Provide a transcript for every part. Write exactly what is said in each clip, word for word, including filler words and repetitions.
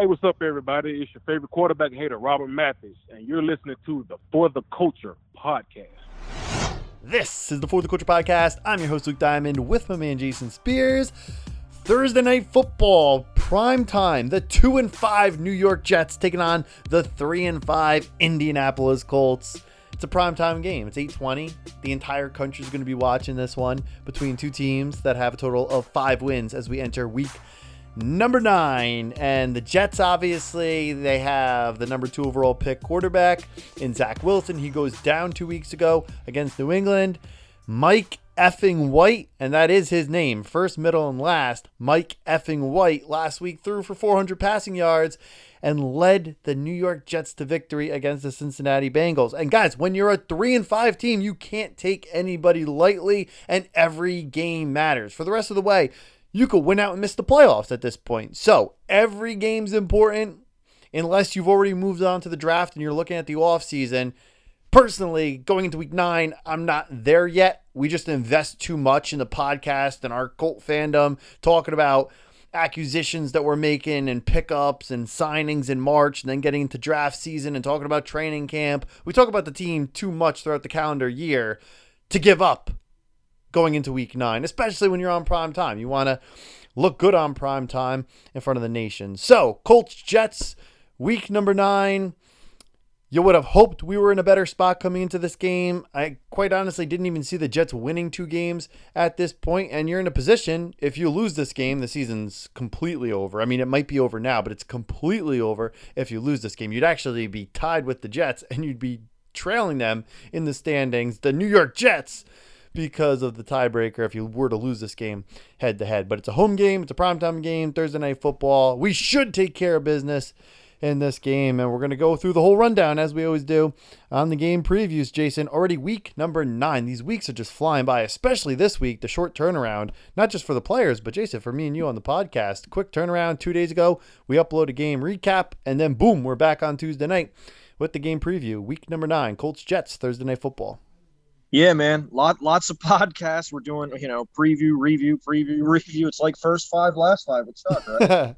Hey, what's up, everybody? It's your favorite quarterback hater, Robert Mathis, and you're listening to the For The Culture podcast. This is the For The Culture podcast. I'm your host, Luke Diamond, with my man, Jason Spears. Thursday night football, prime time. The two and five New York Jets taking on the three and five Indianapolis Colts. It's a primetime game. It's eight twenty. The entire country is going to be watching this one between two teams that have a total of five wins as we enter week number nine. And the Jets, obviously, they have the number two overall pick quarterback in Zach Wilson. He goes down two weeks ago against New England. Mike Effing White, and that is his name, first, middle, and last. Mike Effing White last week threw for four hundred passing yards and led the New York Jets to victory against the Cincinnati Bengals. And guys, when you're a three and five team, you can't take anybody lightly, and every game matters. For the rest of the way, you could win out and miss the playoffs at this point. So every game's important, unless you've already moved on to the draft and you're looking at the offseason. Personally, going into week nine, I'm not there yet. We just invest too much in the podcast and our Colt fandom, talking about acquisitions that we're making and pickups and signings in March, and then getting into draft season and talking about training camp. We talk about the team too much throughout the calendar year to give up going into week nine, especially when you're on prime time. You want to look good on prime time in front of the nation. So Colts Jets, week number nine. You would have hoped we were in a better spot coming into this game. I quite honestly didn't even see the Jets winning two games at this point. And you're in a position, if you lose this game, the season's completely over. I mean, it might be over now, but it's completely over if you lose this game. You'd actually be tied with the Jets, and you'd be trailing them in the standings, the New York Jets, because of the tiebreaker if you were to lose this game head-to-head. But it's a home game. It's a primetime game, Thursday night football. We should take care of business in this game, and we're going to go through the whole rundown as we always do on the game previews. Jason, already week number nine. These weeks are just flying by, especially this week, the short turnaround, not just for the players, but Jason, for me and you on the podcast, quick turnaround. Two days ago, we upload a game recap, and then boom, we're back on Tuesday night with the game preview. Week number nine, Colts Jets, Thursday night football. Yeah, man. Lot, lots of podcasts. We're doing, you know, preview, review, preview, review. It's like first five, last five. It's not, right?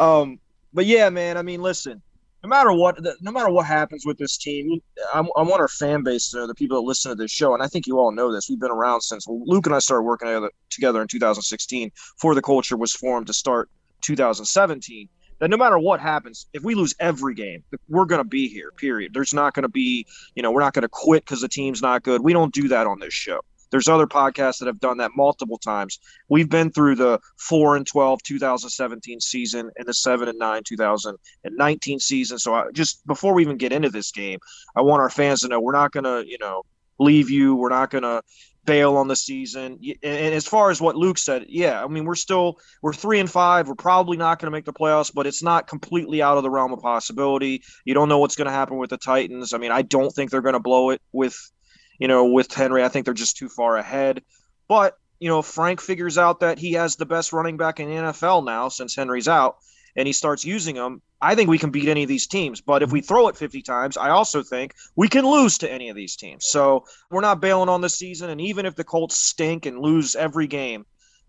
um, But yeah, man. I mean, listen. No matter what, no matter what happens with this team, I, I want our fan base to know, the people that listen to this show, and I think you all know this. We've been around since well, Luke and I started working together in two thousand sixteen. For the Culture was formed to start two thousand seventeen. That no matter what happens, if we lose every game, we're going to be here. Period. There's not going to be, you know, we're not going to quit because the team's not good. We don't do that on this show. There's other podcasts that have done that multiple times. We've been through the four and twelve two thousand seventeen season and the seven and nine two thousand nineteen season. So I, just before we even get into this game, I want our fans to know we're not going to, you know, leave you. We're not going to bail on the season. And as far as what Luke said, yeah, I mean, we're still we're three and five. We're probably not going to make the playoffs, but it's not completely out of the realm of possibility. You don't know what's going to happen with the Titans. I mean, I don't think they're going to blow it with – you know, with Henry. I think they're just too far ahead. But, you know, Frank figures out that he has the best running back in the N F L now since Henry's out, and he starts using him. I think we can beat any of these teams. But if we throw it fifty times, I also think we can lose to any of these teams. So we're not bailing on this season. And even if the Colts stink and lose every game,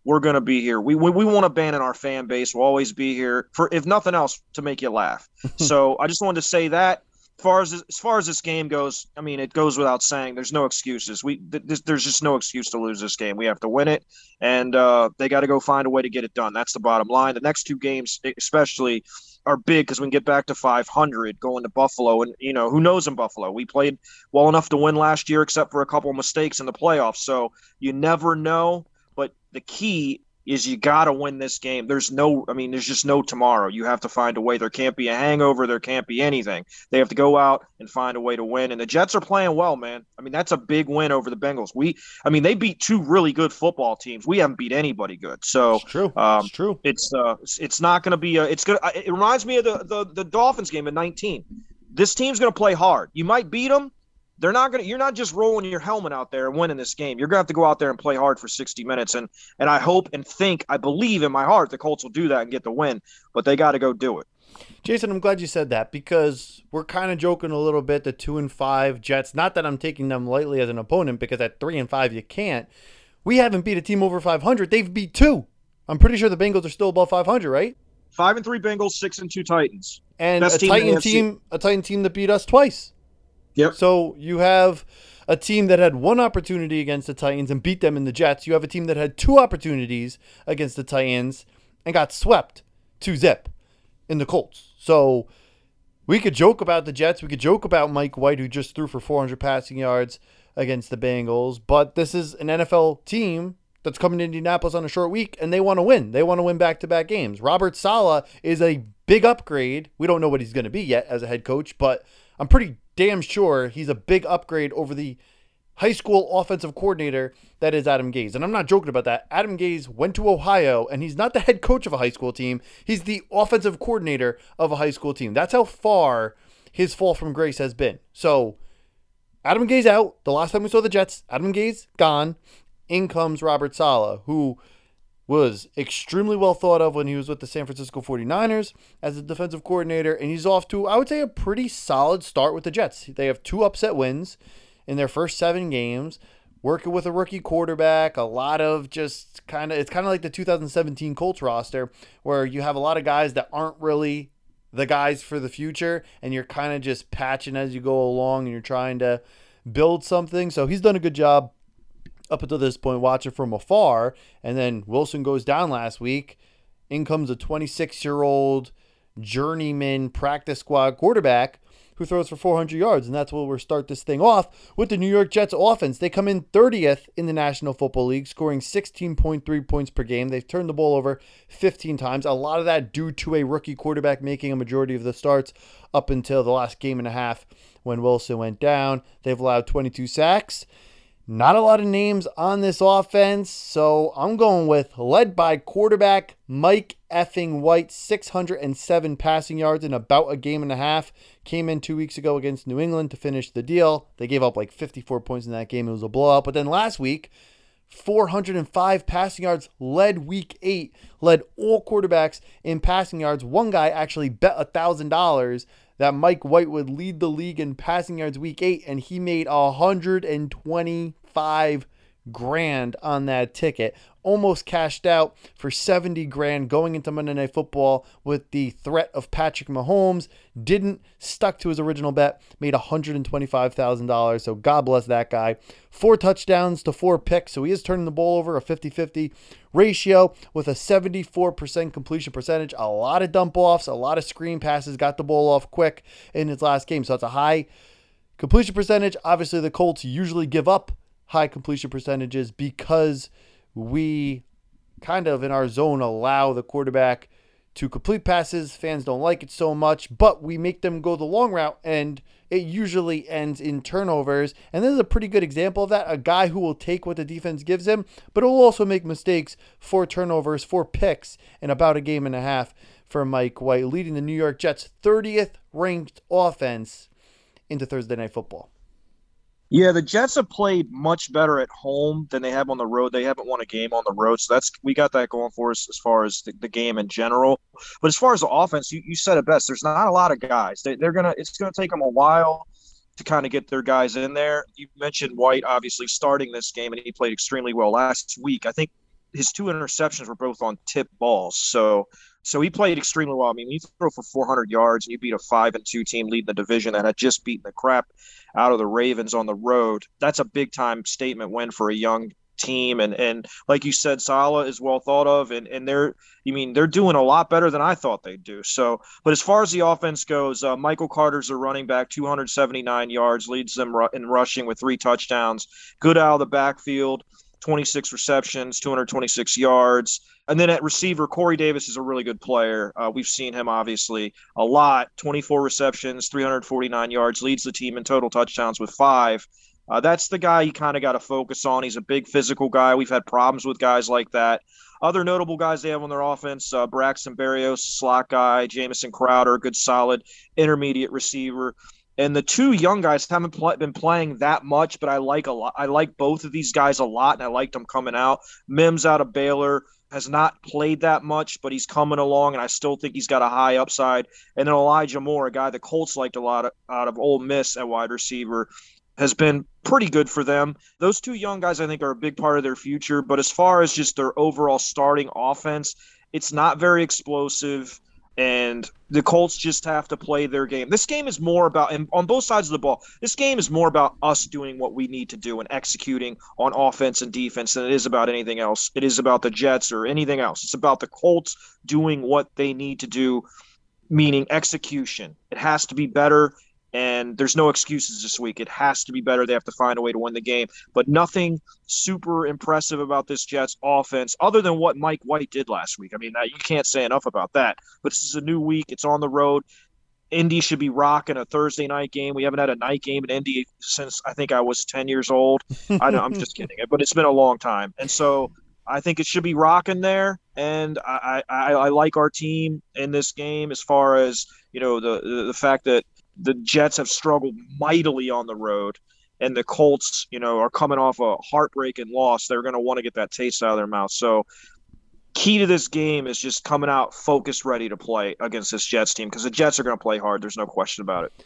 we're going to be here. We, we we won't abandon our fan base. We'll always be here, for if nothing else, to make you laugh. So I just wanted to say that. As far as, as far as this game goes, I mean, it goes without saying. There's no excuses. We th- this, There's just no excuse to lose this game. We have to win it, and uh, they got to go find a way to get it done. That's the bottom line. The next two games especially are big because we can get back to five hundred going to Buffalo. And, you know, who knows in Buffalo? We played well enough to win last year except for a couple of mistakes in the playoffs. So you never know, but the key is you got to win this game. There's no, I mean, there's just no tomorrow. You have to find a way. There can't be a hangover. There can't be anything. They have to go out and find a way to win. And the Jets are playing well, man. I mean, that's a big win over the Bengals. We, I mean, they beat two really good football teams. We haven't beat anybody good. So it's true. Um, it's true. It's, uh, it's not going to be a, it's going to, it reminds me of the, the, the Dolphins game in nineteen. This team's going to play hard. You might beat them. They're not going to, you're not just rolling your helmet out there and winning this game. You're going to have to go out there and play hard for sixty minutes. And, and I hope and think, I believe in my heart, the Colts will do that and get the win, but they got to go do it. Jason, I'm glad you said that because we're kind of joking a little bit, the two and five Jets, not that I'm taking them lightly as an opponent because at three and five, you can't. We haven't beat a team over five hundred. They've beat two. I'm pretty sure the Bengals are still above five hundred, right? Five and three Bengals, six and two Titans. And Best a team Titan team, a Titan team that beat us twice. Yep. So you have a team that had one opportunity against the Titans and beat them in the Jets. You have a team that had two opportunities against the Titans and got swept two zip in the Colts. So we could joke about the Jets. We could joke about Mike White, who just threw for four hundred passing yards against the Bengals. But this is an N F L team that's coming to Indianapolis on a short week, and they want to win. They want to win back-to-back games. Robert Saleh is a big upgrade. We don't know what he's going to be yet as a head coach, but I'm pretty damn sure he's a big upgrade over the high school offensive coordinator that is Adam Gase. And I'm not joking about that. Adam Gase went to Ohio, and he's not the head coach of a high school team. He's the offensive coordinator of a high school team. That's how far his fall from grace has been. So Adam Gase out. The last time we saw the Jets, Adam Gase gone. In comes Robert Saleh, who was extremely well thought of when he was with the San Francisco forty-niners as a defensive coordinator, and he's off to, I would say, a pretty solid start with the Jets. They have two upset wins in their first seven games, working with a rookie quarterback, a lot of just kind of, it's kind of like the two thousand seventeen Colts roster, where you have a lot of guys that aren't really the guys for the future, and you're kind of just patching as you go along, and you're trying to build something. So he's done a good job up until this point, watching from afar. And then Wilson goes down last week. In comes a twenty-six-year-old journeyman practice squad quarterback who throws for four hundred yards. And that's where we'll start this thing off with the New York Jets offense. They come in thirtieth in the National Football League, scoring sixteen point three points per game. They've turned the ball over fifteen times. A lot of that due to a rookie quarterback making a majority of the starts up until the last game and a half when Wilson went down. They've allowed twenty-two sacks. Not a lot of names on this offense, so I'm going with led by quarterback Mike Effing White, six hundred seven passing yards in about a game and a half. Came in two weeks ago against New England to finish the deal. They gave up like fifty-four points in that game. It was a blowout. But then last week, four hundred five passing yards, led week eight, led all quarterbacks in passing yards. One guy actually bet one thousand dollars that Mike White would lead the league in passing yards week eight, and he made one hundred twenty-five grand on that ticket. Almost cashed out for seventy grand going into Monday Night Football with the threat of Patrick Mahomes. Didn't, stuck to his original bet, made one hundred twenty-five thousand dollars. So God bless that guy. Four touchdowns to four picks. So he is turning the ball over, a fifty-fifty ratio with a seventy-four percent completion percentage. A lot of dump offs, a lot of screen passes, got the ball off quick in his last game. So it's a high completion percentage. Obviously, the Colts usually give up high completion percentages because we kind of in our zone allow the quarterback to complete passes. Fans don't like it so much, but we make them go the long route, and it usually ends in turnovers. And this is a pretty good example of that. A guy who will take what the defense gives him, but will also make mistakes for turnovers, for picks, in about a game and a half for Mike White, leading the New York Jets' thirtieth ranked offense into Thursday Night Football. Yeah, the Jets have played much better at home than they have on the road. They haven't won a game on the road, so that's we got that going for us as far as the, the game in general. But as far as the offense, you, you said it best. There's not a lot of guys. They, they're gonna. It's gonna take them a while to kind of get their guys in there. You mentioned White, obviously starting this game, and he played extremely well last week. I think his two interceptions were both on tip balls, so. So he played extremely well. I mean, when you throw for four hundred yards, and you beat a five and two team leading the division that had just beaten the crap out of the Ravens on the road. That's a big time statement win for a young team. And and like you said, Saleh is well thought of, and and they're, you mean, they're doing a lot better than I thought they'd do. So, but as far as the offense goes, uh, Michael Carter's a running back, two hundred seventy-nine yards, leads them ru- in rushing with three touchdowns. Good out of the backfield. twenty-six receptions, two hundred twenty-six yards. And then at receiver, Corey Davis is a really good player. Uh, we've seen him, obviously, a lot. twenty-four receptions, three hundred forty-nine yards, leads the team in total touchdowns with five. Uh, that's the guy you kind of got to focus on. He's a big physical guy. We've had problems with guys like that. Other notable guys they have on their offense, uh, Braxton Berrios, slot guy, Jamison Crowder, good solid intermediate receiver. And the two young guys haven't pl- been playing that much, but I like a lot. I like both of these guys a lot, and I liked them coming out. Mims out of Baylor has not played that much, but he's coming along, and I still think he's got a high upside. And then Elijah Moore, a guy the Colts liked a lot of, out of Ole Miss at wide receiver, has been pretty good for them. Those two young guys, I think, are a big part of their future. But as far as just their overall starting offense, It's not very explosive, and the Colts just have to play their game. This game is more about, and on both sides of the ball, this game is more about us doing what we need to do and executing on offense and defense than it is about anything else. It is about the Jets or anything else. It's about the Colts doing what they need to do, meaning execution. It has to be better, and there's no excuses this week. It has to be better. They have to find a way to win the game. But nothing super impressive about this Jets offense other than what Mike White did last week. I mean, you can't say enough about that. But this is a new week. It's on the road. Indy should be rocking a Thursday night game. We haven't had a night game in Indy since I think I was ten years old. I don't, I'm just kidding. But it's been a long time. And so I think it should be rocking there. And I, I, I like our team in this game as far as, you know, the the, the fact that the Jets have struggled mightily on the road, and the Colts, you know, are coming off a heartbreaking loss. They're going to want to get that taste out of their mouth. So key to this game is just coming out focused, ready to play against this Jets team, because the Jets are going to play hard. There's no question about it.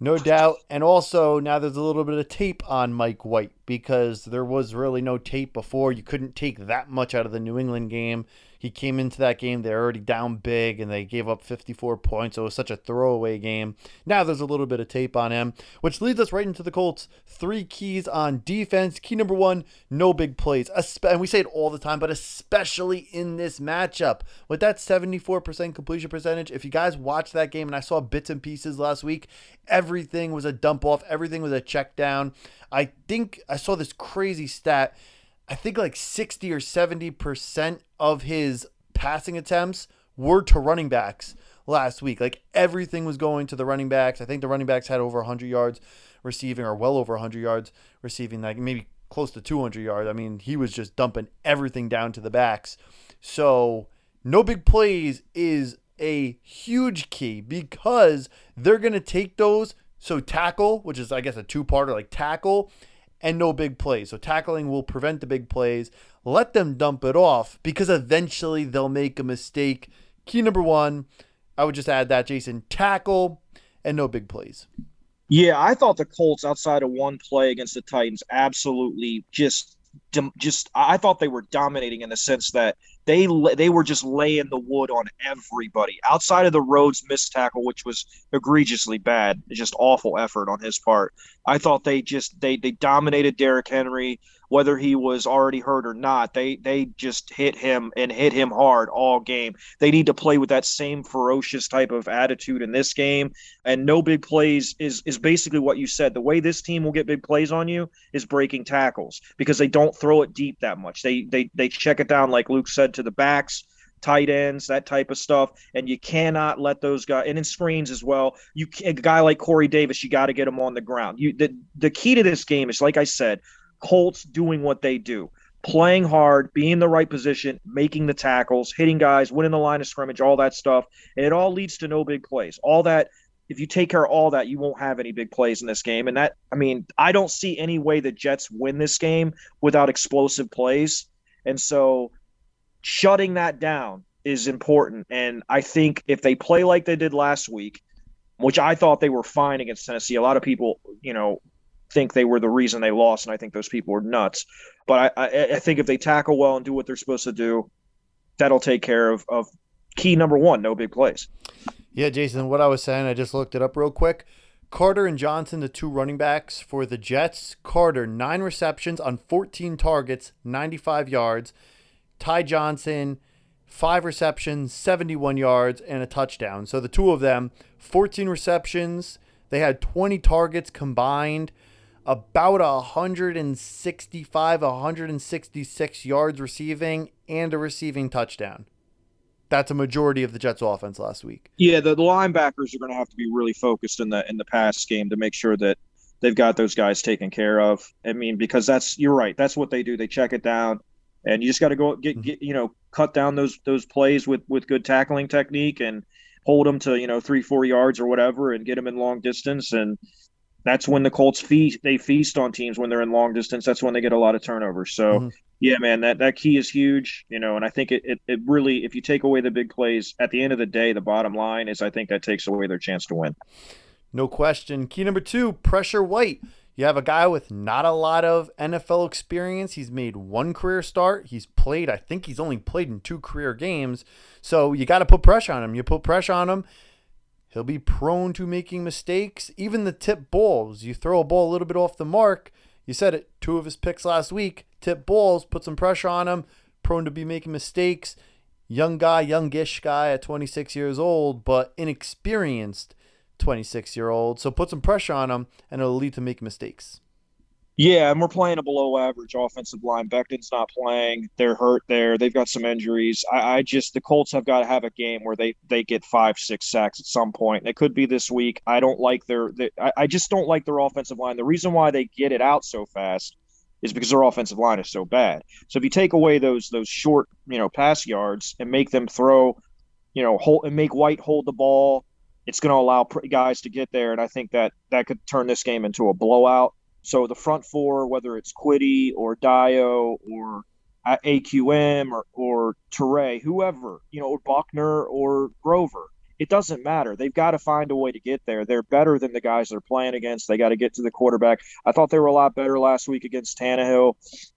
No doubt. And also now there's a little bit of tape on Mike White, because there was really no tape before. You couldn't take that much out of the New England game. He came into that game, they're already down big, and they gave up fifty-four points. It was such a throwaway game. Now there's a little bit of tape on him, which leads us right into the Colts. Three keys on defense. Key number one, no big plays. And we say it all the time, but especially in this matchup. With that seventy-four percent completion percentage, if you guys watched that game, and I saw bits and pieces last week, everything was a dump off. Everything was a check down. I think I saw this crazy stat. I think like sixty or seventy percent of his passing attempts were to running backs last week. Like everything was going to the running backs. I think the running backs had over one hundred yards receiving, or well over one hundred yards receiving, like maybe close to two hundred yards. I mean, he was just dumping everything down to the backs. So no big plays is a huge key, because they're going to take those. So tackle, which is I guess a two-parter, like tackle and no big plays. So tackling will prevent the big plays. Let them dump it off, because eventually they'll make a mistake. Key number one, I would just add that, Jason, tackle and no big plays. Yeah, I thought the Colts, outside of one play against the Titans, absolutely just, just I thought they were dominating in the sense that They they were just laying the wood on everybody outside of the Rhodes missed tackle, which was egregiously bad, just awful effort on his part. I thought they just they they dominated Derrick Henry, whether he was already hurt or not. They they just hit him and hit him hard all game. They need to play with that same ferocious type of attitude in this game. And no big plays is is basically what you said. The way this team will get big plays on you is breaking tackles, because they don't throw it deep that much. They they they check it down, like Luke said, to the backs, tight ends, that type of stuff. And you cannot let those guys, and in screens as well, you a guy like Corey Davis, you got to get him on the ground. You the, the key to this game is, like I said, Colts doing what they do, playing hard, being in the right position, making the tackles, hitting guys, winning the line of scrimmage, all that stuff. And it all leads to no big plays. All that, if you take care of all that, you won't have any big plays in this game. And that, I mean, I don't see any way the Jets win this game without explosive plays. And so shutting that down is important. And I think if they play like they did last week, which I thought they were fine against Tennessee, a lot of people, you know, think they were the reason they lost, and I think those people are nuts. But I, I, I think if they tackle well and do what they're supposed to do, that'll take care of, of key number one, no big plays. Yeah, Jason, what I was saying, I just looked it up real quick. Carter and Johnson, the two running backs for the Jets. Carter, nine receptions on fourteen targets, ninety-five yards. Ty Johnson, five receptions, seventy-one yards, and a touchdown. So the two of them, fourteen receptions. They had twenty targets combined. About one sixty-five, one sixty-six yards receiving, and a receiving touchdown. That's a majority of the Jets' offense last week. Yeah, the, the linebackers are going to have to be really focused in the in the pass game to make sure that they've got those guys taken care of. I mean, because that's you're right. That's what they do. They check it down, and you just got to go get, get you know cut down those those plays with with good tackling technique and hold them to you know three four yards or whatever, and get them in long distance. And that's when the Colts feast. They feast on teams when they're in long distance. That's when they get a lot of turnovers. So, mm-hmm. yeah, man, that, that key is huge, you know. And I think it, it it really, if you take away the big plays, at the end of the day, the bottom line is I think that takes away their chance to win. No question. Key number two: pressure White. You have a guy with not a lot of N F L experience. He's made one career start. He's played, I think he's only played in two career games. So you got to put pressure on him. You put pressure on him, he'll be prone to making mistakes. Even the tip balls, you throw a ball a little bit off the mark. You said it, two of his picks last week, tip balls, put some pressure on him, prone to be making mistakes. Young guy, youngish guy at twenty-six years old, but inexperienced twenty-six-year-old. So put some pressure on him, and it'll lead to making mistakes. Yeah, and we're playing a below-average offensive line. Becton's not playing. They're hurt there. They've got some injuries. I, I just – the Colts have got to have a game where they, they get five, six sacks at some point. It could be this week. I don't like their – I, I just don't like their offensive line. The reason why they get it out so fast is because their offensive line is so bad. So if you take away those those short, you know, pass yards and make them throw, you know, hold, and make White hold the ball, it's going to allow guys to get there, and I think that that could turn this game into a blowout. So the front four, whether it's Quiddy or Dio or A Q M or, or Teray, whoever, you know, or Buckner or Grover, it doesn't matter. They've got to find a way to get there. They're better than the guys they're playing against. They got to get to the quarterback. I thought they were a lot better last week against Tannehill,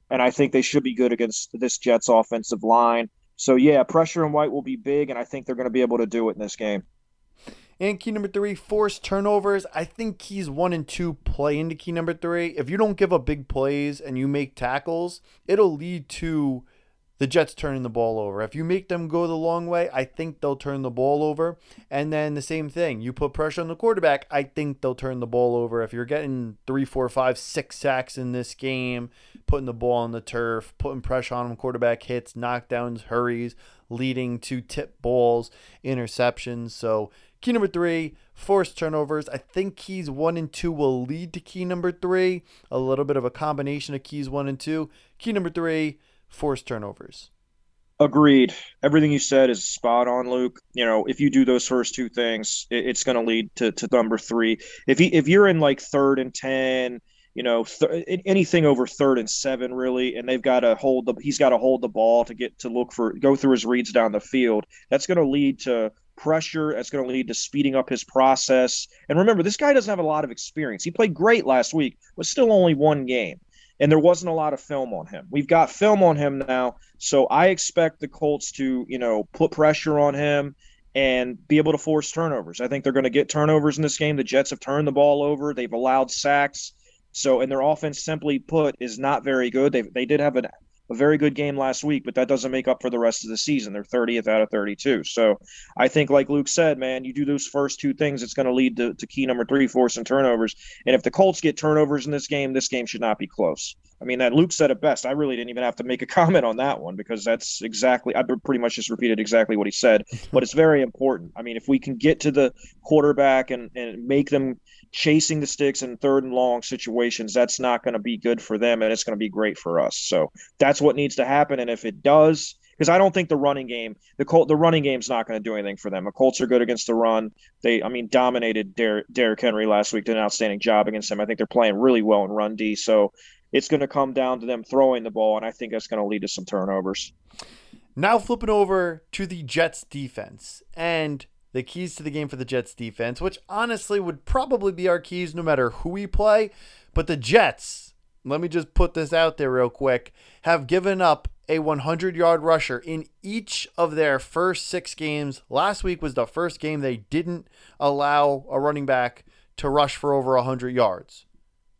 and I think they should be good against this Jets offensive line. So, yeah, pressure on White will be big, and I think they're going to be able to do it in this game. And key number three, forced turnovers. I think keys one and two play into key number three. If you don't give up big plays and you make tackles, it'll lead to the Jets turning the ball over. If you make them go the long way, I think they'll turn the ball over. And then the same thing, you put pressure on the quarterback, I think they'll turn the ball over. If you're getting three, four, five, six sacks in this game, putting the ball on the turf, putting pressure on them, quarterback hits, knockdowns, hurries, leading to tip balls, interceptions. So key number three, force turnovers. I think keys one and two will lead to key number three. A little bit of a combination of keys one and two. Key number three, force turnovers. Agreed. Everything you said is spot on, Luke. You know, if you do those first two things, it, it's going to lead to to number three. If he, if you're in like third and ten, you know, th- anything over third and seven, really, and they've got to hold the he's got to hold the ball to get to look for go through his reads down the field. That's going to lead to pressure. That's going to lead to speeding up his process. And remember, this guy doesn't have a lot of experience. He played great last week, but still only one game, and there wasn't a lot of film on him. We've got film on him now, so I expect the Colts to, you know, put pressure on him and be able to force turnovers. I think they're going to get turnovers in this game. The Jets have turned the ball over. They've allowed sacks. So, and their offense, simply put, is not very good. They they did have an, a very good game last week, but that doesn't make up for the rest of the season. They're thirtieth out of thirty-two. So I think, like Luke said, man, you do those first two things, it's going to lead to, to key number three, force and turnovers. And if the Colts get turnovers in this game, this game should not be close. I mean, that Luke said it best. I really didn't even have to make a comment on that one because that's exactly – I pretty much just repeated exactly what he said. But it's very important. I mean, if we can get to the quarterback and, and make them – chasing the sticks in third and long situations, that's not going to be good for them, and it's going to be great for us. So that's what needs to happen. And if it does, because I don't think the running game, the Colt, the running game's not going to do anything for them. The Colts are good against the run. They, I mean, dominated Der- Derrick Henry last week, did an outstanding job against him. I think they're playing really well in run D. So it's going to come down to them throwing the ball, and I think that's going to lead to some turnovers. Now flipping over to the Jets defense, and the keys to the game for the Jets defense, which honestly would probably be our keys no matter who we play. But the Jets, let me just put this out there real quick, have given up a hundred-yard rusher in each of their first six games. Last week was the first game they didn't allow a running back to rush for over one hundred yards.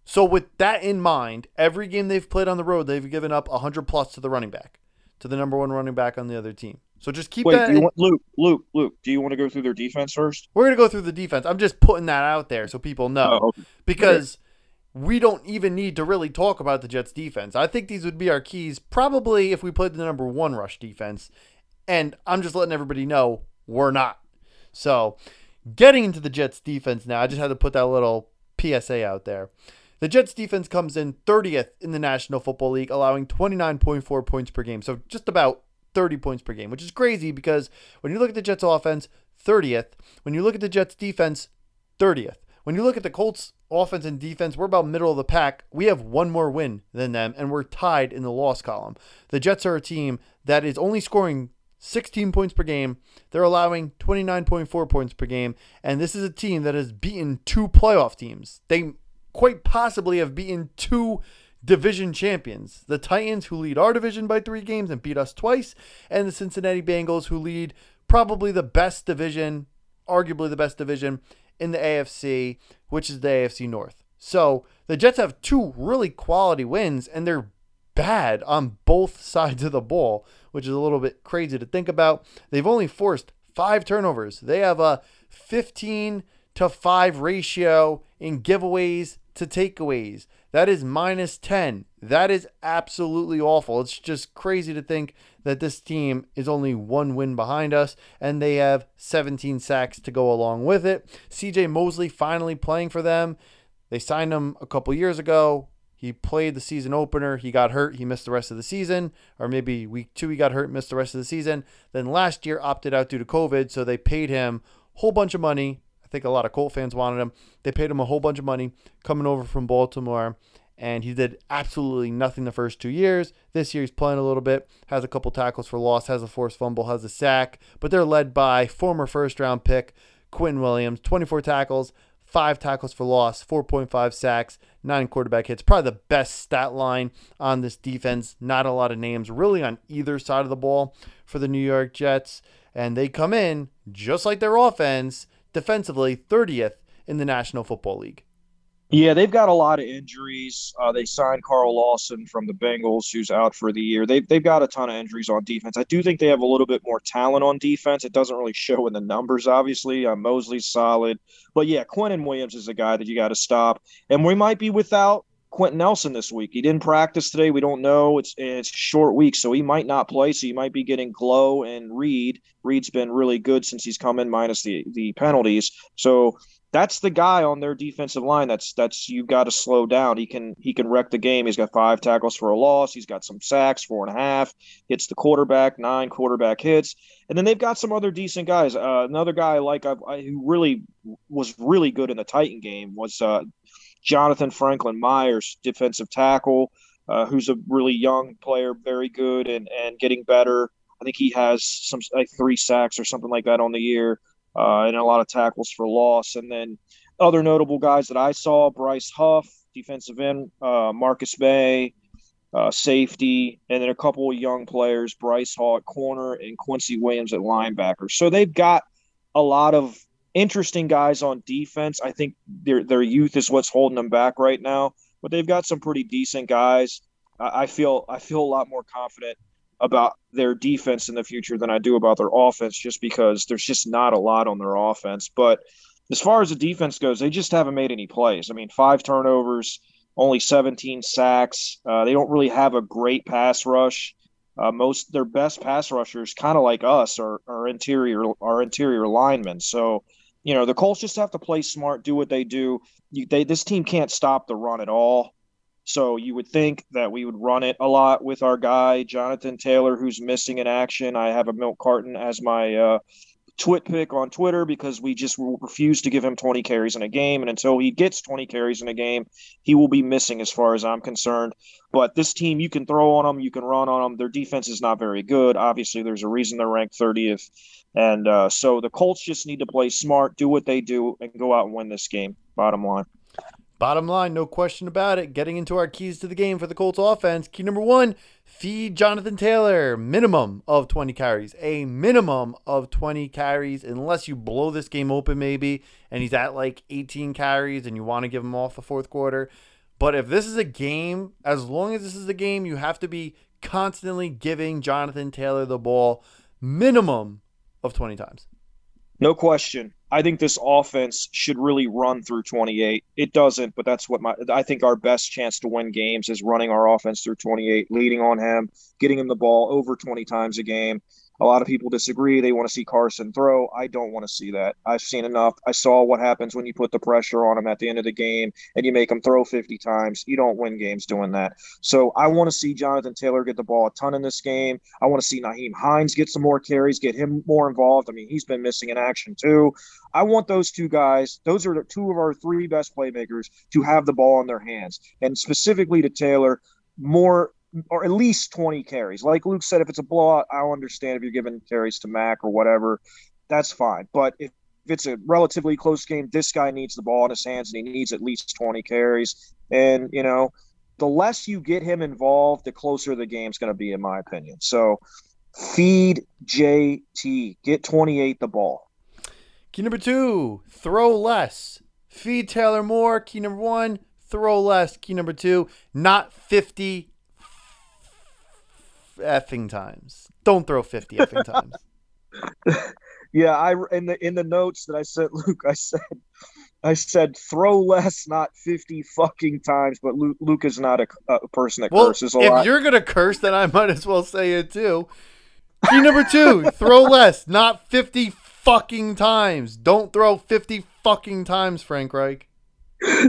So with that in mind, every game they've played on the road, they've given up one hundred plus to the running back, to the number one running back on the other team. So just keep Wait, that. Do you want, Luke, Luke, Luke, do you want to go through their defense first? We're going to go through the defense. I'm just putting that out there so people know. Oh, okay. Because we don't even need to really talk about the Jets defense. I think these would be our keys probably if we played the number one rush defense. And I'm just letting everybody know we're not. So getting into the Jets defense now, I just had to put that little P S A out there. The Jets defense comes in thirtieth in the National Football League, allowing twenty-nine point four points per game. So just about thirty points per game, which is crazy because when you look at the Jets offense, thirtieth. When you look at the Jets defense, thirtieth. When you look at the Colts offense and defense, we're about middle of the pack. We have one more win than them, and we're tied in the loss column. The Jets are a team that is only scoring sixteen points per game. They're allowing twenty-nine point four points per game, and this is a team that has beaten two playoff teams. They quite possibly have beaten two division champions. The Titans, who lead our division by three games and beat us twice, and the Cincinnati Bengals, who lead probably the best division, arguably the best division in the A F C, which is the A F C North. So the Jets have two really quality wins, and they're bad on both sides of the ball, which is a little bit crazy to think about. They've only forced five turnovers. They have a fifteen to five ratio in giveaways to takeaways. That is minus ten. That is absolutely awful. It's just crazy to think that this team is only one win behind us, and they have seventeen sacks to go along with it. C J. Mosley finally playing for them. They signed him a couple years ago. He played the season opener. He got hurt. He missed the rest of the season. Or maybe week two, he got hurt, missed the rest of the season. Then last year opted out due to COVID, so they paid him a whole bunch of money. I think a lot of Colt fans wanted him. They paid him a whole bunch of money coming over from Baltimore, and he did absolutely nothing the first two years. This year he's playing a little bit, has a couple tackles for loss, has a forced fumble, has a sack. But they're led by former first-round pick Quinnen Williams, twenty-four tackles, Five tackles for loss, four point five sacks, nine quarterback hits. Probably the best stat line on this defense. Not a lot of names really on either side of the ball for the New York Jets. And they come in, just like their offense, defensively thirtieth in the National Football League. Yeah, they've got a lot of injuries. Uh, they signed Carl Lawson from the Bengals, who's out for the year. They've, they've got a ton of injuries on defense. I do think they have a little bit more talent on defense. It doesn't really show in the numbers, obviously. Uh, Mosley's solid. But, yeah, Quinnen Williams is a guy that you got to stop. And we might be without Quentin Nelson this week. He didn't practice today. We don't know. It's it's a short week, so he might not play. So you might be getting Glow and Reed. Reed's been really good since he's come in, minus the, the penalties. So – that's the guy on their defensive line. That's that's you got to slow down. He can he can wreck the game. He's got five tackles for a loss. He's got some sacks, four and a half. Hits the quarterback, nine quarterback hits. And then they've got some other decent guys. Uh, another guy like I've, I who really was really good in the Titan game was uh, Jonathan Franklin Myers, defensive tackle, uh, who's a really young player, very good and and getting better. I think he has some like three sacks or something like that on the year. Uh, and a lot of tackles for loss. And then other notable guys that I saw, Bryce Huff, defensive end, uh, Marcus Bay, uh, safety, and then a couple of young players, Bryce Hall at corner and Quincy Williams at linebacker. So they've got a lot of interesting guys on defense. I think their their youth is what's holding them back right now, but they've got some pretty decent guys. I, I feel I feel a lot more confident about their defense in the future than I do about their offense, just because there's just not a lot on their offense. But as far as the defense goes, they just haven't made any plays. I mean, five turnovers, only seventeen sacks. Uh, they don't really have a great pass rush. Uh, most their best pass rushers, kind of like us, are, are interior are interior linemen. So, you know, the Colts just have to play smart, do what they do. You, they, this team can't stop the run at all. So you would think that we would run it a lot with our guy, Jonathan Taylor, who's missing in action. I have a milk carton as my uh, twit pick on Twitter because we just refuse to give him twenty carries in a game. And until he gets twenty carries in a game, he will be missing as far as I'm concerned. But this team, you can throw on them. You can run on them. Their defense is not very good. Obviously, there's a reason they're ranked thirtieth. And uh, so the Colts just need to play smart, do what they do, and go out and win this game, bottom line. Bottom line, no question about it. Getting into our keys to the game for the Colts offense. Key number one, feed Jonathan Taylor. Minimum of twenty carries. A minimum of twenty carries, unless you blow this game open maybe, and he's at like eighteen carries and you want to give him off the fourth quarter. But if this is a game, as long as this is a game, you have to be constantly giving Jonathan Taylor the ball minimum of twenty times. No question. I think this offense should really run through twenty-eight. It doesn't, but that's what my I think our best chance to win games is running our offense through twenty-eight, leading on him, getting him the ball over twenty times a game. A lot of people disagree. They want to see Carson throw. I don't want to see that. I've seen enough. I saw what happens when you put the pressure on him at the end of the game and you make him throw fifty times. You don't win games doing that. So I want to see Jonathan Taylor get the ball a ton in this game. I want to see Nyheim Hines get some more carries, get him more involved. I mean, he's been missing in action too. I want those two guys, those are two of our three best playmakers, to have the ball in their hands. And specifically to Taylor, more or at least twenty carries. Like Luke said, if it's a blowout, I'll understand if you're giving carries to Mac or whatever. That's fine. But if if it's a relatively close game, this guy needs the ball in his hands and he needs at least twenty carries. And, you know, the less you get him involved, the closer the game's going to be, in my opinion. So feed J T. Get twenty-eight the ball. Key number two, throw less. Feed Taylor Moore. Key number one, throw less. Key number two, not fifty effing times. Don't throw fifty effing times. Yeah, I in the in the notes that I sent Luke, I said I said throw less, not fifty fucking times. But Luke, Luke is not a, a person that well, curses a if lot. If you're gonna curse, then I might as well say it too. Key number two: throw less, not fifty fucking times. Don't throw fifty fucking times, Frank Reich.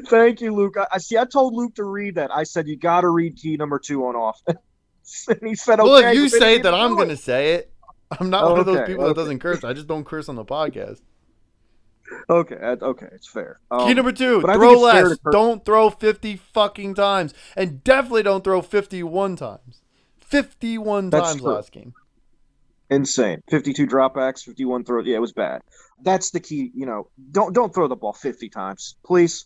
Thank you, Luke. I, I see. I told Luke to read that. I said you got to read key number two on offense, and he said, "Okay." Well, if you say it, then I'm gonna say it. I'm not oh, one of those okay, people okay. that doesn't curse. I just don't curse on the podcast. Okay, okay, it's fair. Um, Key number two, throw less. Don't throw fifty fucking times. And definitely don't throw fifty-one times. fifty-one That's times true. Last game. Insane. fifty-two dropbacks, fifty-one throws. Yeah, it was bad. That's the key, you know. Don't don't throw the ball fifty times, please.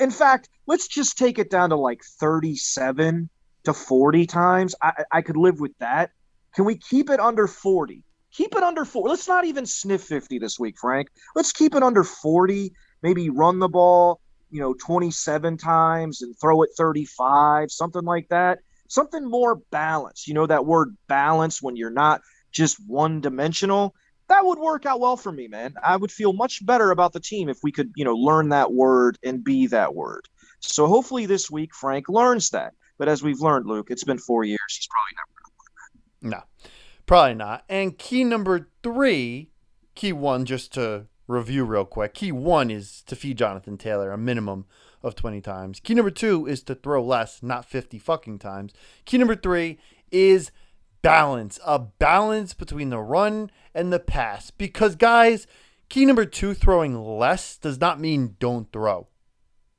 In fact, let's just take it down to like thirty-seven to forty times. I I could live with that. Can we keep it under forty? Keep it under forty. Let's not even sniff fifty this week, Frank. Let's keep it under forty. Maybe run the ball, you know, twenty-seven times and throw it thirty-five, something like that. Something more balanced. You know that word balance when you're not just one-dimensional? That would work out well for me, man. I would feel much better about the team if we could, you know, learn that word and be that word. So hopefully this week Frank learns that. But as we've learned, Luke, it's been four years. He's probably never. No, probably not. And key number three, key one, just to review real quick. Key one is to feed Jonathan Taylor a minimum of twenty times. Key number two is to throw less, not fifty fucking times. Key number three is balance, a balance between the run and the pass. Because, guys, key number two, throwing less, does not mean don't throw.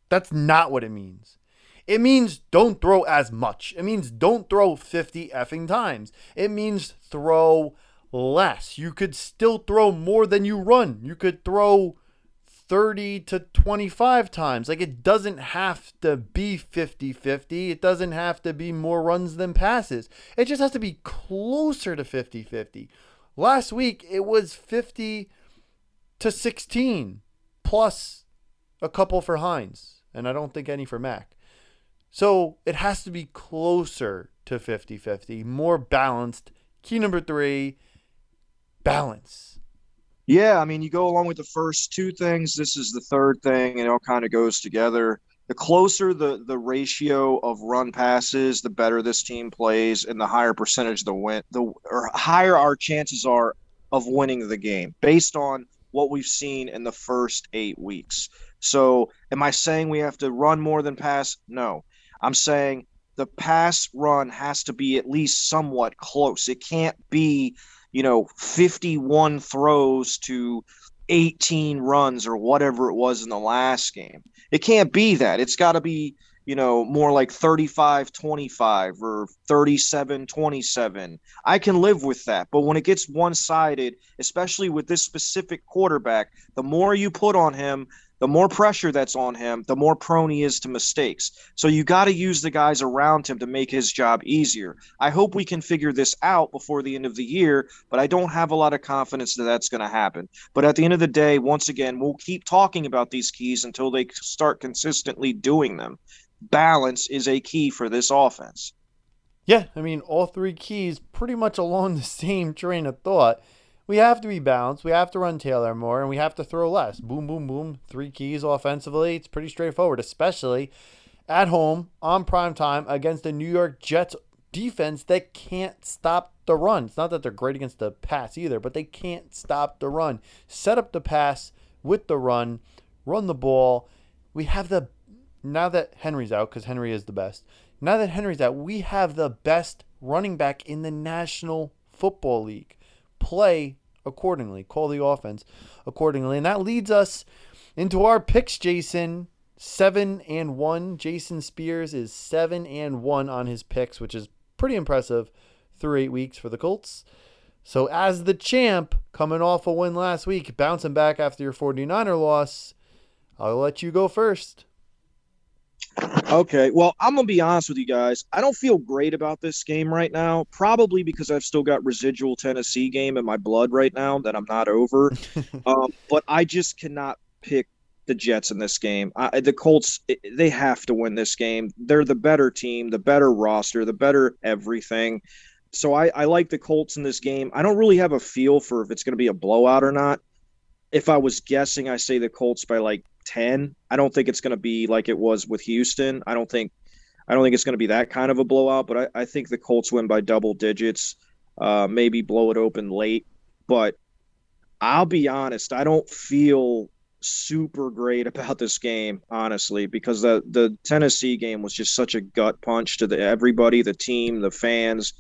That's not what it means. It means don't throw as much. It means don't throw fifty effing times. It means throw less. You could still throw more than you run. You could throw thirty to twenty-five times. Like, it doesn't have to be fifty-fifty. It doesn't have to be more runs than passes. It just has to be closer to fifty-fifty. Last week, it was fifty to sixteen, plus a couple for Hines, and I don't think any for Mac. So it has to be closer to fifty-fifty, more balanced. Key number three, balance. Yeah, I mean, you go along with the first two things. This is the third thing, and it all kind of goes together. The closer the, the ratio of run passes, the better this team plays, and the higher percentage the win, the or higher our chances are of winning the game based on what we've seen in the first eight weeks. So am I saying we have to run more than pass? No. I'm saying the pass run has to be at least somewhat close. It can't be, you know, fifty-one throws to eighteen runs or whatever it was in the last game. It can't be that. It's got to be, you know, more like thirty-five twenty-five or thirty-seven twenty-seven. I can live with that. But when it gets one-sided, especially with this specific quarterback, the more you put on him, the more pressure that's on him, the more prone he is to mistakes. So you got to use the guys around him to make his job easier. I hope we can figure this out before the end of the year, but I don't have a lot of confidence that that's going to happen. But at the end of the day, once again, we'll keep talking about these keys until they start consistently doing them. Balance is a key for this offense. Yeah, I mean, all three keys pretty much along the same train of thought. We have to be balanced. We have to run Taylor more, and we have to throw less. Boom, boom, boom. Three keys offensively. It's pretty straightforward, especially at home on prime time against the New York Jets defense that can't stop the run. It's not that they're great against the pass either, but they can't stop the run. Set up the pass with the run. Run the ball. We have the now that Henry's out, because Henry is the best. Now that Henry's out, we have the best running back in the National Football League. Play accordingly. Call the offense accordingly. And that leads us into our picks, Jason. Seven and one. Jason Spears is seven and one on his picks, which is pretty impressive through eight weeks for the Colts. So as the champ, coming off a win last week, bouncing back after your 49er loss, I'll let you go first. Okay, well, I'm going to be honest with you guys. I don't feel great about this game right now, probably because I've still got residual Tennessee game in my blood right now that I'm not over. um, but I just cannot pick the Jets in this game. I, the Colts, they have to win this game. They're the better team, the better roster, the better everything. So I, I like the Colts in this game. I don't really have a feel for if it's going to be a blowout or not. If I was guessing, I say the Colts by like ten. I don't think it's going to be like it was with Houston. I don't think I don't think it's going to be that kind of a blowout, but I, I think the Colts win by double digits, uh, maybe blow it open late. But I'll be honest, I don't feel super great about this game, honestly, because the, the Tennessee game was just such a gut punch to the, everybody, the team, the fans.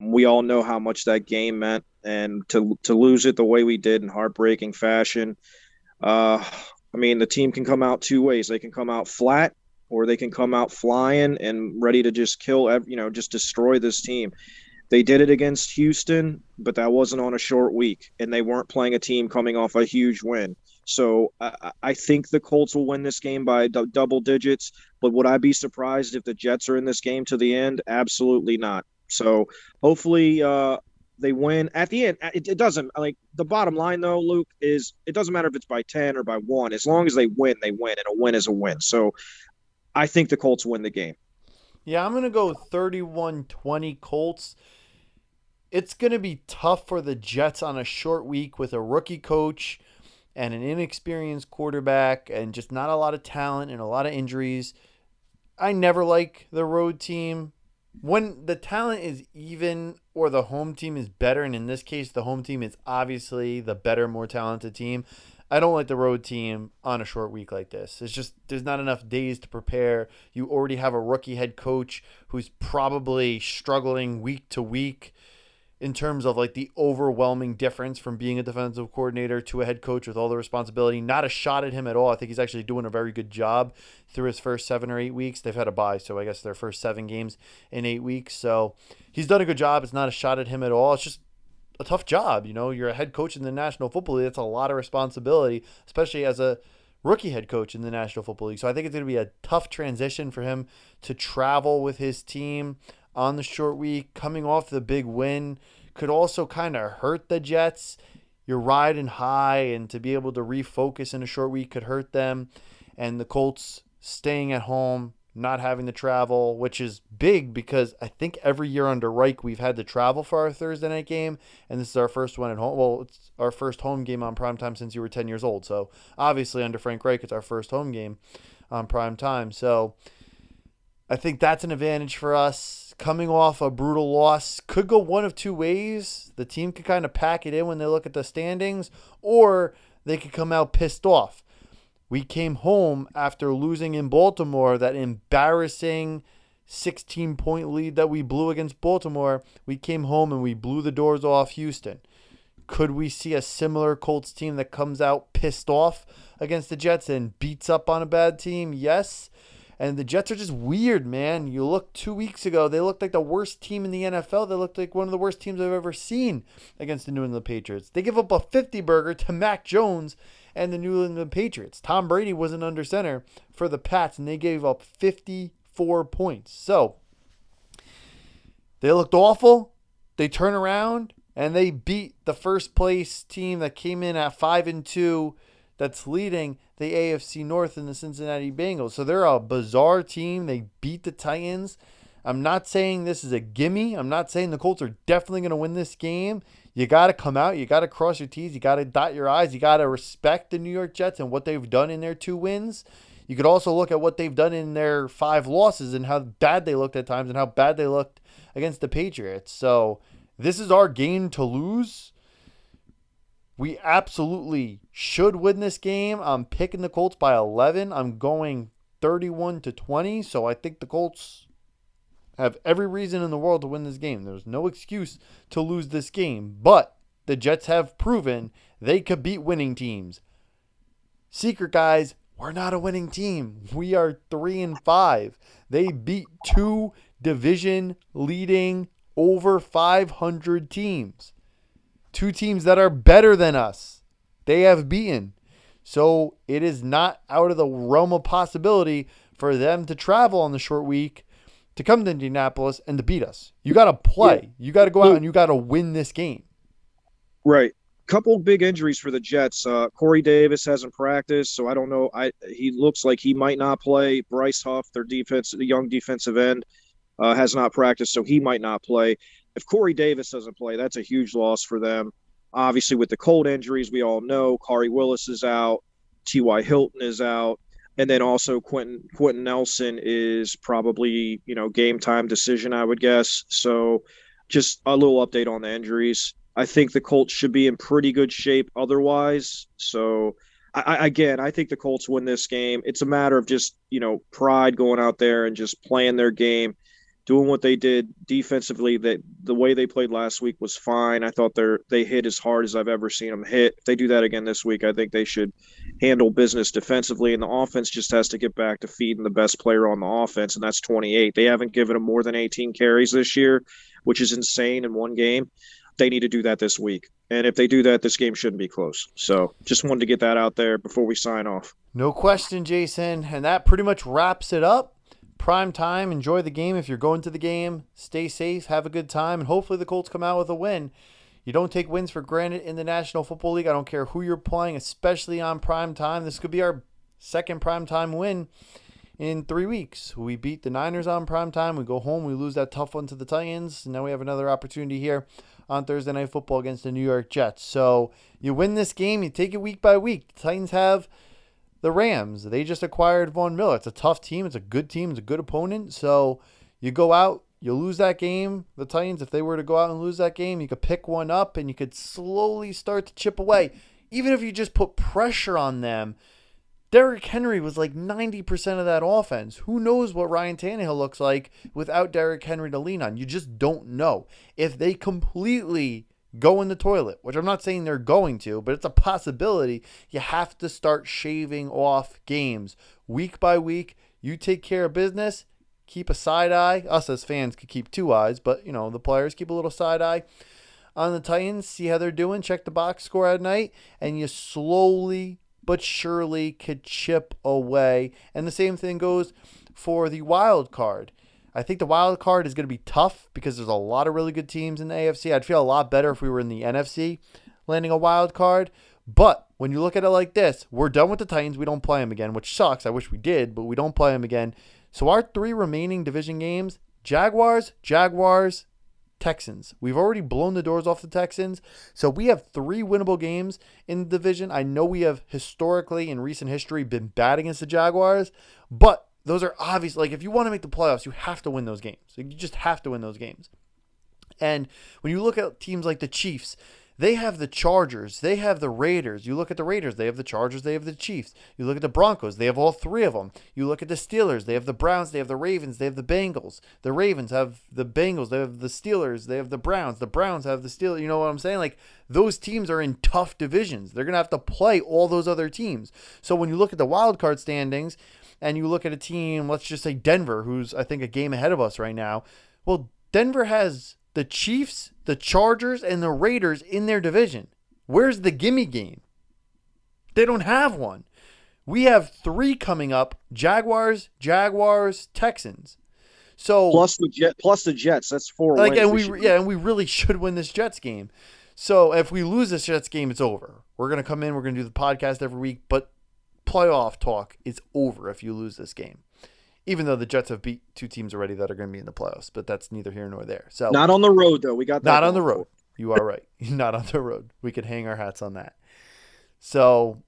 We all know how much that game meant, and to to lose it the way we did in heartbreaking fashion. Uh, I mean, the team can come out two ways. They can come out flat, or they can come out flying and ready to just kill, every, you know, just destroy this team. They did it against Houston, but that wasn't on a short week, and they weren't playing a team coming off a huge win. So I, I think the Colts will win this game by d- double digits, but would I be surprised if the Jets are in this game to the end? Absolutely not. So hopefully uh, they win at the end. It, it doesn't like the bottom line though, Luke, is it doesn't matter if it's by ten or by one, as long as they win, they win, and a win is a win. So I think the Colts win the game. Yeah. I'm going to go thirty-one twenty Colts. It's going to be tough for the Jets on a short week with a rookie coach and an inexperienced quarterback and just not a lot of talent and a lot of injuries. I never like the road team. When the talent is even or the home team is better, and in this case, the home team is obviously the better, more talented team, I don't like the road team on a short week like this. It's just there's not enough days to prepare. You already have a rookie head coach who's probably struggling week to week in terms of like the overwhelming difference from being a defensive coordinator to a head coach with all the responsibility. Not a shot at him at all. I think he's actually doing a very good job through his first seven or eight weeks. They've had a bye, so I guess their first seven games in eight weeks. So he's done a good job. It's not a shot at him at all. It's just a tough job. You know, you're a head coach in the National Football League. That's a lot of responsibility, especially as a rookie head coach in the National Football League. So I think it's going to be a tough transition for him to travel with his team on the short week, coming off the big win, could also kind of hurt the Jets. You're riding high, and to be able to refocus in a short week could hurt them. And the Colts staying at home, not having to travel, which is big because I think every year under Reich we've had to travel for our Thursday night game, and this is our first one at home. Well, it's our first home game on primetime since you were ten years old. So obviously under Frank Reich, it's our first home game on primetime. So I think that's an advantage for us. Coming off a brutal loss, could go one of two ways. The team could kind of pack it in when they look at the standings, or they could come out pissed off. We came home after losing in Baltimore, that embarrassing sixteen-point lead that we blew against Baltimore. We came home and we blew the doors off Houston. Could we see a similar Colts team that comes out pissed off against the Jets and beats up on a bad team? Yes. And the Jets are just weird, man. You look two weeks ago, they looked like the worst team in the N F L. They looked like one of the worst teams I've ever seen against the New England Patriots. They give up a fifty-burger to Mac Jones and the New England Patriots. Tom Brady wasn't under center for the Pats, and they gave up fifty-four points. So they looked awful. They turn around, and they beat the first-place team that came in at five and two that's leading the A F C North in the Cincinnati Bengals. So they're a bizarre team. They beat the Titans. I'm not saying this is a gimme. I'm not saying the Colts are definitely going to win this game. You got to come out. You got to cross your T's. You got to dot your I's. You got to respect the New York Jets and what they've done in their two wins. You could also look at what they've done in their five losses and how bad they looked at times and how bad they looked against the Patriots. So this is our game to lose. We absolutely should win this game. I'm picking the Colts by eleven. I'm going thirty-one to twenty. So I think the Colts have every reason in the world to win this game. There's no excuse to lose this game. But the Jets have proven they could beat winning teams. Secret, guys, we're not a winning team. We are three and five. They beat two division leading over five hundred teams. two teams that are better than us, they have beaten. So it is not out of the realm of possibility for them to travel on the short week to come to Indianapolis and to beat us. You got to play. You got to go out and you got to win this game. Right. Couple big injuries for the Jets. Uh, Corey Davis hasn't practiced, so I don't know. I he looks like he might not play. Bryce Huff, their defense, the young defensive end, uh, has not practiced, so he might not play. If Corey Davis doesn't play, that's a huge loss for them. Obviously, with the Colt injuries, we all know Kari Willis is out, T Y. Hilton is out, and then also Quentin Quentin Nelson is probably, you know, game time decision, I would guess. So, just a little update on the injuries. I think the Colts should be in pretty good shape otherwise. So, I, again, I think the Colts win this game. It's a matter of just, you know, pride going out there and just playing their game, doing what they did defensively. That the way they played last week was fine. I thought they they hit as hard as I've ever seen them hit. If they do that again this week, I think they should handle business defensively. And the offense just has to get back to feeding the best player on the offense, and that's twenty-eight. They haven't given them more than eighteen carries this year, which is insane in one game. They need to do that this week. And if they do that, this game shouldn't be close. So just wanted to get that out there before we sign off. No question, Jason. And that pretty much wraps it up. Prime time. Enjoy the game. If you're going to the game, stay safe, have a good time. And hopefully the Colts come out with a win. You don't take wins for granted in the National Football League. I don't care who you're playing, especially on prime time. This could be our second prime time win in three weeks. We beat the Niners on prime time. We go home. We lose that tough one to the Titans. And now we have another opportunity here on Thursday Night Football against the New York Jets. So you win this game, you take it week by week. The Titans have the Rams. They just acquired Von Miller. It's a tough team. It's a good team. It's a good opponent. So you go out, you lose that game. The Titans, if they were to go out and lose that game, you could pick one up and you could slowly start to chip away. Even if you just put pressure on them, Derrick Henry was like ninety percent of that offense. Who knows what Ryan Tannehill looks like without Derrick Henry to lean on? You just don't know. If they completely go in the toilet, which I'm not saying they're going to, but it's a possibility, you have to start shaving off games. Week by week, you take care of business, keep a side eye. Us as fans could keep two eyes, but, you know, the players keep a little side eye on the Titans, see how they're doing, check the box score at night, and you slowly but surely could chip away. And the same thing goes for the wild card. I think the wild card is going to be tough because there's a lot of really good teams in the A F C. I'd feel a lot better if we were in the N F C landing a wild card. But when you look at it like this, we're done with the Titans. We don't play them again, which sucks. I wish we did, but we don't play them again. So our three remaining division games, Jaguars, Jaguars, Texans. We've already blown the doors off the Texans. So we have three winnable games in the division. I know we have historically in recent history been bad against the Jaguars, but those are obvious. Like, if you want to make the playoffs, you have to win those games. Like, you just have to win those games. And when you look at teams like the Chiefs, they have the Chargers. They have the Raiders. You look at the Raiders, they have the Chargers. They have the Chiefs. You look at the Broncos, they have all three of them. You look at the Steelers, they have the Browns. They have the Ravens. They have the Bengals. The Ravens have the Bengals. They have the Steelers. They have the Browns. The Browns have the Steelers. You know what I'm saying? Like, those teams are in tough divisions. They're going to have to play all those other teams. So when you look at the wild card standings and you look at a team, let's just say Denver, who's, I think, a game ahead of us right now. Well, Denver has the Chiefs, the Chargers, and the Raiders in their division. Where's the gimme game? They don't have one. We have three coming up: Jaguars, Jaguars, Texans. So plus the Jet, plus the Jets. That's four. Like, and we, we yeah, and we really should win this Jets game. So if we lose this Jets game, it's over. We're gonna come in. We're gonna do the podcast every week, but playoff talk is over if you lose this game. Even though the Jets have beat two teams already that are going to be in the playoffs, but that's neither here nor there. So not on the road, though. We got that. Not on the road. You are right. Not on the road. We could hang our hats on that. So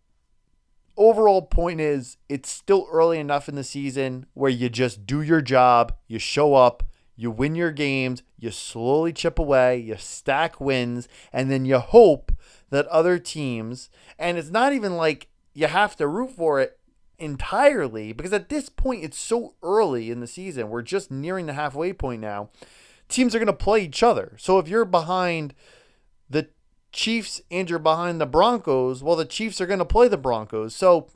overall point is, it's still early enough in the season where you just do your job, you show up, you win your games, you slowly chip away, you stack wins, and then you hope that other teams, and it's not even like you have to root for it entirely, because at this point it's so early in the season, we're just nearing the halfway point now, teams are going to play each other. So if you're behind the Chiefs and you're behind the Broncos, well, the Chiefs are going to play the Broncos. So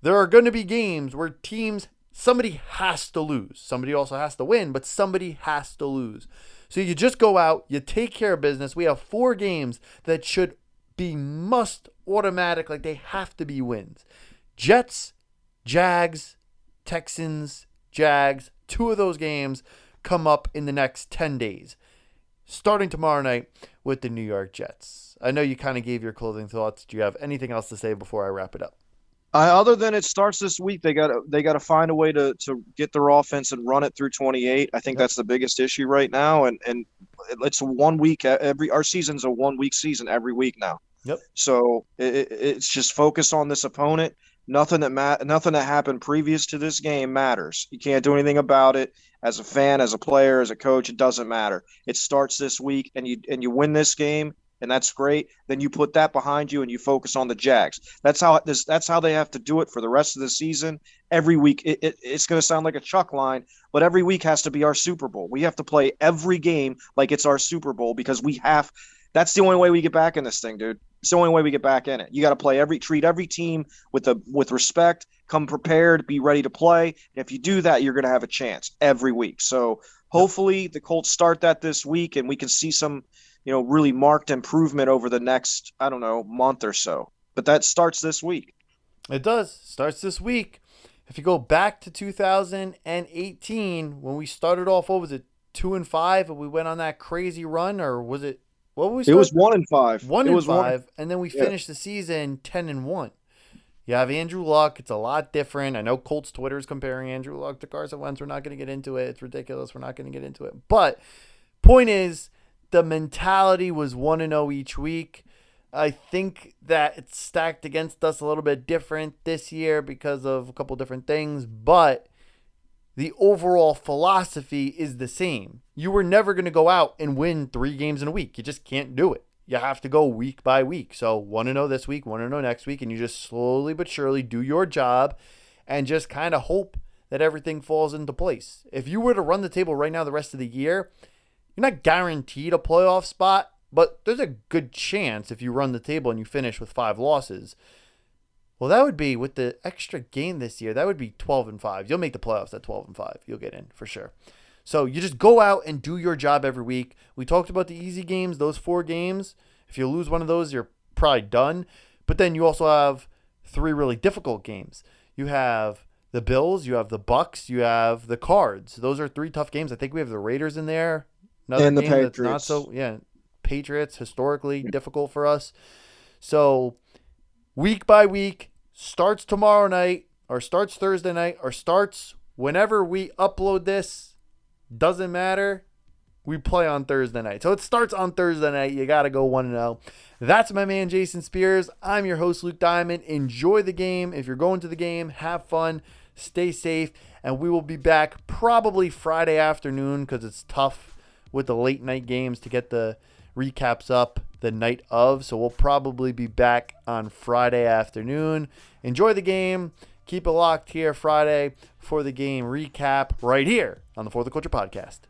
there are going to be games where teams, somebody has to lose, somebody also has to win, but somebody has to lose. So you just go out, you take care of business. We have four games that should be must automatic, like they have to be wins. Jets, Jags, Texans, Jags. Two of those games come up in the next ten days, starting tomorrow night with the New York Jets. I know you kind of gave your closing thoughts. Do you have anything else to say before I wrap it up? Uh, other than it starts this week, they got they got to find a way to, to get their offense and run it through twenty-eight. I think yep. that's the biggest issue right now, and and it's one week every. Our season's a one week season every week now. Yep. So it, it's just focus on this opponent. Nothing that ma- nothing that happened previous to this game matters. You can't do anything about it. As a fan, as a player, as a coach, it doesn't matter. It starts this week, and you and you win this game. And that's great. Then you put that behind you and you focus on the Jags. That's how this. That's how they have to do it for the rest of the season. Every week, it, it, it's going to sound like a chuck line, but every week has to be our Super Bowl. We have to play every game like it's our Super Bowl because we have. That's the only way we get back in this thing, dude. It's the only way we get back in it. You got to play every treat every team with a with respect. Come prepared, be ready to play. And if you do that, you're going to have a chance every week. So hopefully the Colts start that this week, and we can see some. You know, really marked improvement over the next, I don't know, month or so. But that starts this week. It does. Starts this week. If you go back to two thousand eighteen, when we started off, what was it, two and five, and we went on that crazy run, or was it what was it? It was one and five. One it and was five, one. And then we yeah. finished the season ten and one. You have Andrew Luck. It's a lot different. I know Colts Twitter is comparing Andrew Luck to Carson Wentz. We're not going to get into it. It's ridiculous. We're not going to get into it. But point is, the mentality was one and oh each week. I think that it's stacked against us a little bit different this year because of a couple different things, but the overall philosophy is the same. You were never going to go out and win three games in a week. You just can't do it. You have to go week by week. So one and oh this week, one and oh next week, and you just slowly but surely do your job and just kind of hope that everything falls into place. If you were to run the table right now the rest of the year, you're not guaranteed a playoff spot, but there's a good chance if you run the table and you finish with five losses. Well, that would be with the extra game this year. That would be twelve and five. You'll make the playoffs at twelve and five. You'll get in for sure. So you just go out and do your job every week. We talked about the easy games, those four games. If you lose one of those, you're probably done. But then you also have three really difficult games. You have the Bills, you have the Bucks, you have the Cards. Those are three tough games. I think we have the Raiders in there. Another and the Patriots. Not so, yeah, Patriots, historically difficult for us. So week by week, starts tomorrow night, or starts Thursday night, or starts whenever we upload this. Doesn't matter. We play on Thursday night. So it starts on Thursday night. You got to go one and oh. That's my man, Jason Spears. I'm your host, Luke Diamond. Enjoy the game. If you're going to the game, have fun. Stay safe. And we will be back probably Friday afternoon because it's tough with the late night games to get the recaps up the night of. So we'll probably be back on Friday afternoon. Enjoy the game. Keep it locked here Friday for the game recap right here on the For the Culture podcast.